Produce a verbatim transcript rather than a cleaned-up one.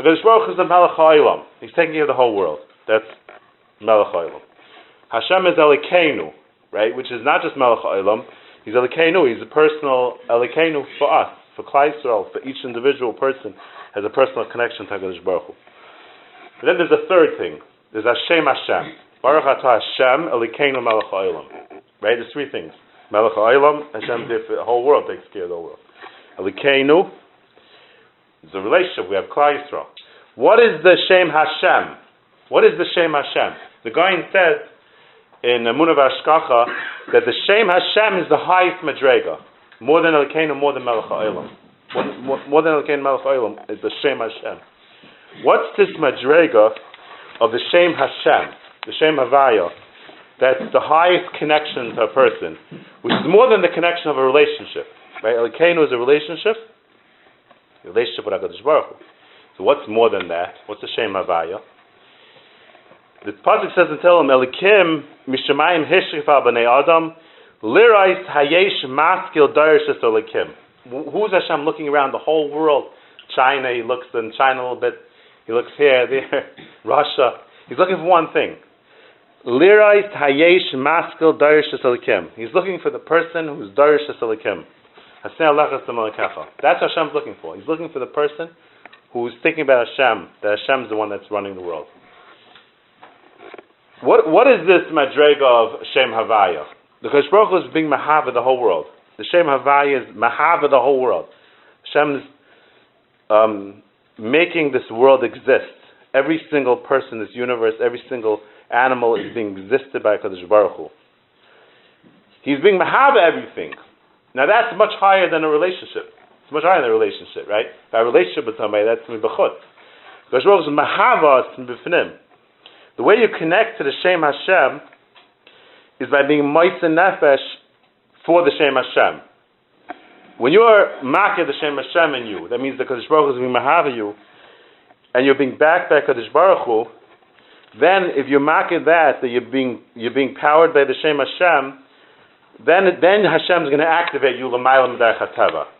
HaGadosh Baruch Hu is the Melech HaOlam. He's taking care of the whole world. That's Melech HaOlam. Hashem is Elikeinu, right? Which is not just Melech HaOlam. He's Elikeinu. He's a personal Elikeinu for us, for Klal Yisrael, for each individual person has a personal connection to HaGadosh Baruch Hu. And then there's a third thing. There's Hashem Hashem. Baruch Atah Hashem, Elikeinu Melech HaOlam. Right? There's three things. Melech HaOlam, Hashem there for the whole world, takes care of the whole world. Elikeinu, it's a relationship. We have Klal Yisrael. What is the Shem Hashem? What is the Shem Hashem? The Gaon says in Emunah Vashkacha that the Shem Hashem is the highest Madrega. More than Elikeinu, more than Melech HaOlam. More, more, more than Elikeinu, Melech HaOlam is the Shem Hashem. What's this Madrega of the Shem Hashem, the Shem Havayah, that's the highest connection to a person, which is more than the connection of a relationship, right? Elikeinu is a relationship, relationship with HaKadosh Baruch Hu. So what's more than that? What's the Shem Havayah? The pasuk says and tell him, Elokim Mishamayim Hishkifah Bnei Adam, Lirayt Hayesh Maskel Darishas Elokim. Who's Hashem looking around the whole world? China, he looks in China a little bit. He looks here, there, Russia. He's looking for one thing. Lirayt Hayesh Maskel Darishas Elokim. He's looking for the person who's Darishas Elokim. That's what Hashem's looking for. He's looking for the person who's thinking about Hashem, that Hashem's the one that's running the world. What What is this Madrega of Shem Havayah? The HaKadosh Baruch Hu is being mahava the whole world. The Shem Havayah is mahava the whole world. Hashem's um, making this world exist. Every single person in this universe, every single animal is being existed by HaKadosh Baruch Hu. He's being mahava everything. Now that's much higher than a relationship. It's much higher than a relationship, right? If I have a relationship with somebody, that's me b'chutz. HaKadosh Baruch Hu is mahava b'fnim. The way you connect to the Shem Hashem is by being meis nefesh for the Shem Hashem. When you are makeh the Shem Hashem in you, that means that HaKadosh Baruch Hu is being mahava you, and you're being backed by HaKadosh Baruch Hu, then if you're makeh that, that you're being, you're being powered by the Shem Hashem, Then, then Hashem is going to activate you l'maylam derech hateva.